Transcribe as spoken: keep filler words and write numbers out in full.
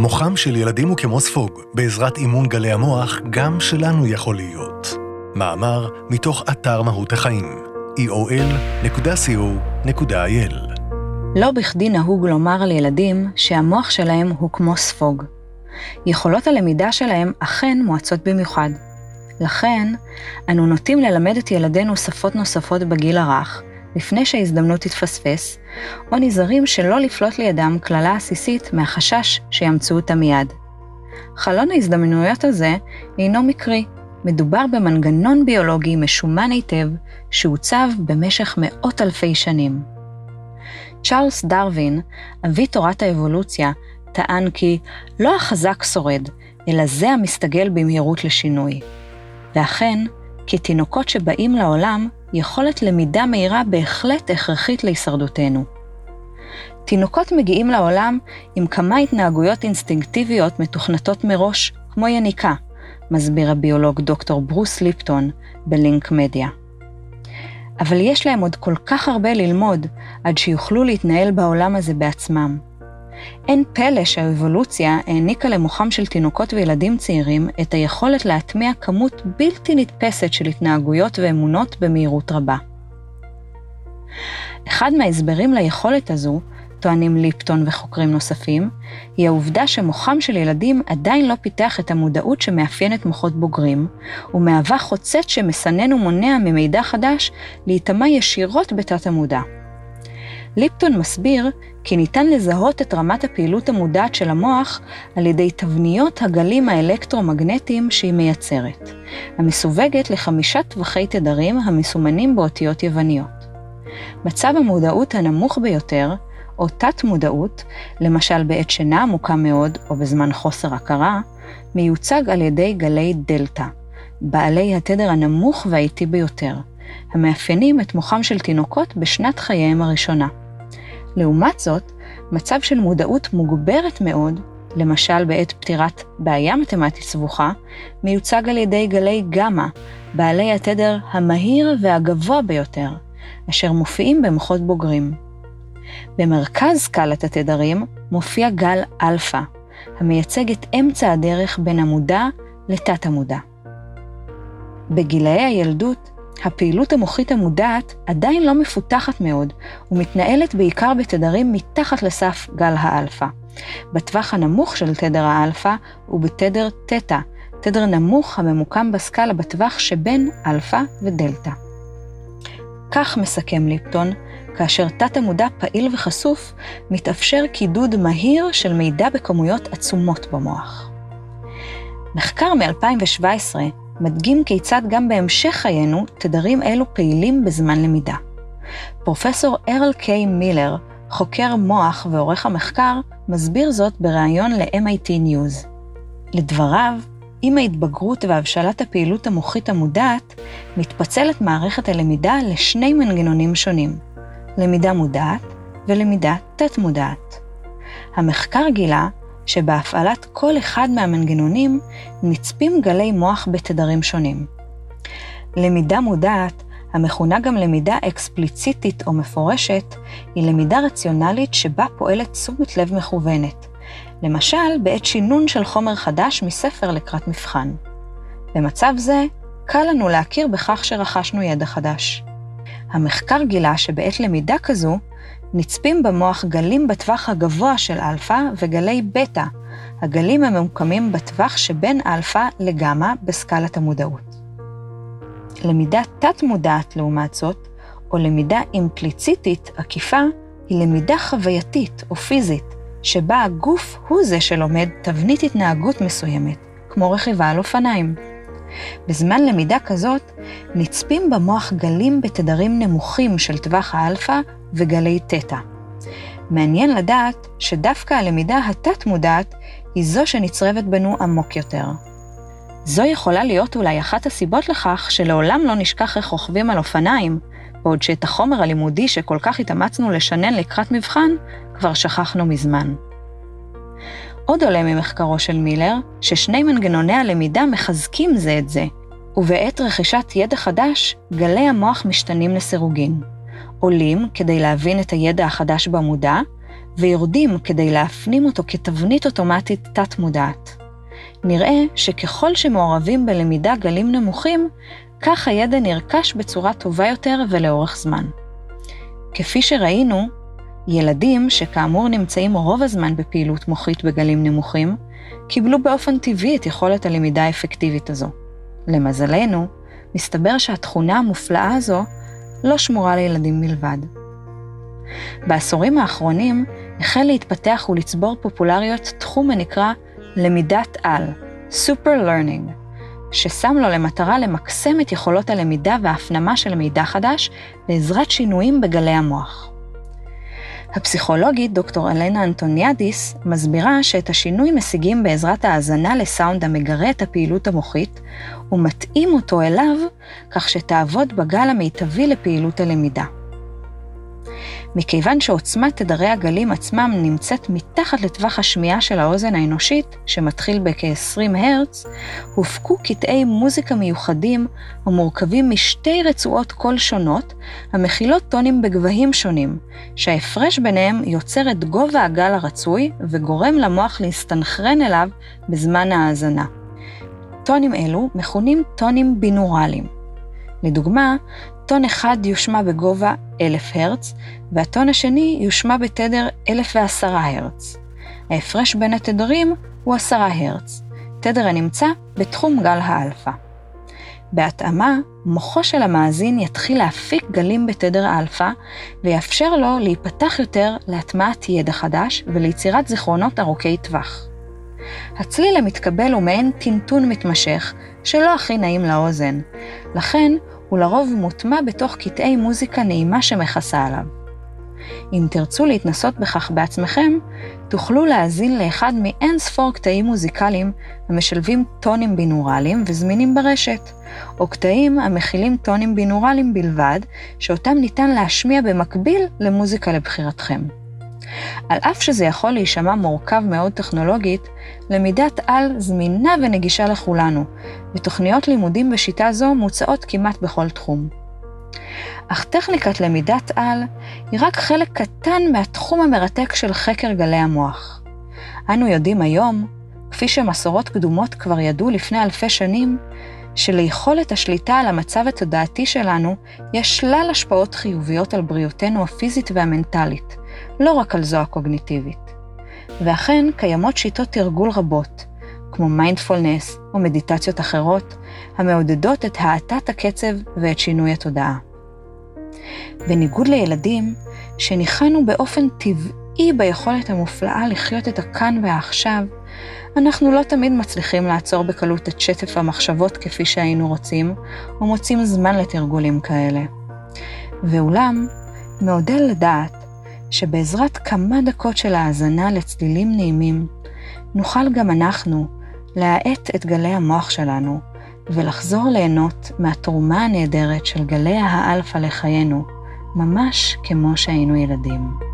מוחם של ילדים הוא כמו ספוג, בעזרת אימון גלי המוח גם שלנו יכול להיות. מאמר מתוך אתר מהות החיים, אי או אל נקודה סי או נקודה איי אל. לא בכדי נהוג לומר לילדים שהמוח שלהם הוא כמו ספוג. יכולות הלמידה שלהם אכן מועצות במיוחד. לכן, אנו נוטים ללמד את ילדינו שפות נוספות בגיל הרך, לפני שההזדמנות תתפספס, או נזהרים שלא לפלוט לידם כללה עסיסית מהחשש שימצאו אותה מיד. חלון ההזדמנויות הזה אינו מקרי, מדובר במנגנון ביולוגי משומן היטב, שהוצב במשך מאות אלפי שנים. צ'ארלס דרווין, אבי תורת האבולוציה, טען כי לא החזק שורד, אלא זה המסתגל במהירות לשינוי. ואכן, כתינוקות שבאים לעולם, יכולת למידה מהירה בהחלט הכרחית להישרדותנו. תינוקות מגיעים לעולם עם כמה התנהגויות אינסטינקטיביות מתוכנתות מראש, כמו יניקה, מסביר הביולוג דוקטור ברוס ליפטון בלינק מדיה. אבל יש להם עוד כל כך הרבה ללמוד עד שיוכלו להתנהל בעולם הזה בעצמם. אין פלא שהאבולוציה העניקה למוחם של תינוקות וילדים צעירים את היכולת להטמיע כמות בלתי נתפסת של התנהגויות ואמונות במהירות רבה. אחד מההסברים ליכולת הזו, טוענים ליפטון וחוקרים נוספים, היא העובדה שמוחם של ילדים עדיין לא פיתח את המודעות שמאפיינת מוחות בוגרים, ומהווה חוצץ שמסנן ומונע ממידע חדש להיטמע ישירות בתת המודע. ליפטון מסביר כי ניתן לזהות את רמת הפעילות המודעת של המוח על ידי תבניות הגלים האלקטרומגנטיים שהיא מייצרת, המסווגת לחמישה טווחי תדרים המסומנים באותיות יווניות. מצב המודעות הנמוך ביותר, או תת מודעות, למשל בעת שינה עמוקה מאוד או בזמן חוסר הכרה, מיוצג על ידי גלי דלטה, בעלי התדר הנמוך והאיטי ביותר, המאפיינים את מוחם של תינוקות בשנת חייהם הראשונה. לעומת זאת, מצב של מודעות מוגברת מאוד, למשל בעת פתירת בעיה מתמטית סבוכה, מיוצג על ידי גלי גמא, בעלי התדר המהיר והגבוה ביותר, אשר מופיעים במוחות בוגרים. במרכז סקלת התדרים מופיע גל אלפא, המייצג את אמצע הדרך בין המודע לתת המודע. בגילאי הילדות, הפעילות המוחית המודעת עדיין לא מפותחת מאוד, ומתנהלת בעיקר בתדרים מתחת לסף גל האלפא, בטווח הנמוך של תדר האלפא ובתדר תטא, תדר נמוך הממוקם בסקאלה בטווח שבין אלפא ודלטה. כך מסכם ליפטון, כאשר תת המודע פעיל וחשוף, מתאפשר קידוד מהיר של מידע בכמויות עצומות במוח. מחקר מ-אלפיים שבע עשרה מדגים כיצד גם בהמשך חיינו תדרים אלו פעילים בזמן למידה. פרופסור ארל קיי מילר, חוקר מוח ועורך המחקר, מסביר זאת בראיון ל-אם איי טי ניוז. לדבריו, עם ההתבגרות והבשלת הפעילות המוחית המודעת, מתפצלת מערכת הלמידה לשני מנגנונים שונים, למידה מודעת ולמידה תת-מודעת. המחקר גילה שבהפעלת כל אחד מהמנגנונים נצפים גלי מוח בתדרים שונים. למידה מודעת, המכונה גם למידה אקספליציטית או מפורשת, היא למידה רציונלית שבה פועלת תשומת לב מכוונת, למשל בעת שינון של חומר חדש מספר לקראת מבחן. במצב זה, קל לנו להכיר בכך שרכשנו ידע חדש. המחקר גילה שבעת למידה כזו, נצפים במוח גלים בטווח הגבוה של אלפא וגלי בטא, הגלים הממוקמים בטווח שבין אלפא לגמא בסקלת המודעות. למידה תת-מודעת לעומת זאת, או למידה אימפליציטית עקיפה, היא למידה חווייתית או פיזית, שבה הגוף הוא זה שלומד תבנית התנהגות מסוימת, כמו רכיבה על אופניים. בזמן למידה כזאת, נצפים במוח גלים בתדרים נמוכים של טווח האלפא וגלי תטא. מעניין לדעת שדווקא הלמידה התת-מודעת היא זו שנצרבת בנו עמוק יותר. זו יכולה להיות אולי אחת הסיבות לכך שלעולם לא נשכח איך חוכבים על אופניים, בעוד שאת החומר הלימודי שכל כך התאמצנו לשנן לקראת מבחן, כבר שכחנו מזמן. עוד עולה ממחקרו של מילר, ששני מנגנוני הלמידה מחזקים זה את זה, ובעת רכישת ידע חדש, גלי המוח משתנים לסירוגין. עולים כדי להבין את הידע החדש במודע, ויורדים כדי להפנים אותו כתבנית אוטומטית תת-מודעת. נראה שככל שמעורבים בלמידה גלים נמוכים, כך הידע נרכש בצורה טובה יותר ולאורך זמן. כפי שראינו, ילדים שכאמור נמצאים רוב הזמן בפעילות מוחית בגלים נמוכים, קיבלו באופן טבעי את יכולת הלמידה האפקטיבית הזו. למזלנו, מסתבר שהתכונה המופלאה הזו לא שמורה לילדים מלבד. בעשורים האחרונים החל להתפתח ולצבור פופולריות תחום הנקרא למידת על, super learning, ששם לו למטרה למקסם את יכולות הלמידה וההפנמה של מידע חדש בעזרת שינויים בגלי המוח. הפסיכולוגית דוקטור אלנה אנטוניאדיס מסבירה שאת השינוי משיגים בעזרת ההאזנה לסאונד המגרה את הפעילות המוחית ומתאים אותו אליו כך שתעבוד בגל המיטבי לפעילות הלמידה. מכיוון שעוצמת תדרי הגלים עצמם נמצאת מתחת לטווח השמיעה של האוזן האנושית, שמתחיל בכ-עשרים הרץ, הופקו קטעי מוזיקה מיוחדים המורכבים משתי רצועות קול שונות, המכילות טונים בגבהים שונים, שההפרש ביניהם יוצר את גובה הגל הרצוי וגורם למוח להסתנכרן אליו בזמן ההאזנה. טונים אלו מכונים טונים בינורליים. לדוגמה, טון אחד יושמע בגובה אלף הרץ, והטון השני יושמע בתדר אלף ועשרה הרץ. ההפרש בין התדרים הוא עשרה הרץ, תדר הנמצא בתחום גל האלפא. בהתאמה, מוחו של המאזין יתחיל להפיק גלים בתדר אלפא, ויאפשר לו להיפתח יותר להטמעת ידע חדש וליצירת זיכרונות ארוכי טווח. הצליל המתקבל הוא מעין טינטון מתמשך, שלא הכי נעים לאוזן, לכן הוא לרוב מוטמע בתוך קטעי מוזיקה נעימה שמכסה עליו. אם תרצו להתנסות בכך בעצמכם, תוכלו להאזין לאחד מאין ספור קטעים מוזיקליים המשלבים טונים בינורליים וזמינים ברשת, או קטעים המכילים טונים בינורליים בלבד, שאותם ניתן להשמיע במקביל למוזיקה לבחירתכם. על אף שזה יכול להישמע מורכב מאוד טכנולוגית, למידת על זמינה ונגישה לכולנו, ותוכניות לימודים בשיטה זו מוצעות כמעט בכל תחום. אך טכניקת למידת על היא רק חלק קטן מהתחום המרתק של חקר גלי המוח. אנו יודעים היום, כפי שמסורות קדומות כבר ידעו לפני אלפי שנים, שליכולת השליטה על המצב התודעתי שלנו יש שלל השפעות חיוביות על בריאותנו הפיזית והמנטלית, לא רק על זו הקוגניטיבית. ואכן קיימות שיטות תרגול רבות, כמו מיינדפולנס או מדיטציות אחרות, המעודדות את האטת הקצב ואת שינוי התודעה. בניגוד לילדים, שניחנו באופן טבעי ביכולת המופלאה לחיות את הכאן והעכשיו, אנחנו לא תמיד מצליחים לעצור בקלות את שטף המחשבות כפי שהיינו רוצים, או מוצאים זמן לתרגולים כאלה. ואולם, מעודד לדעת, שבעזרת כמה דקות של האזנה לצלילים נעימים, נוכל גם אנחנו להאט את גלי המוח שלנו, ולחזור ליהנות מהתרומה הנהדרת של גלי האלפא לחיינו, ממש כמו שהיינו ילדים.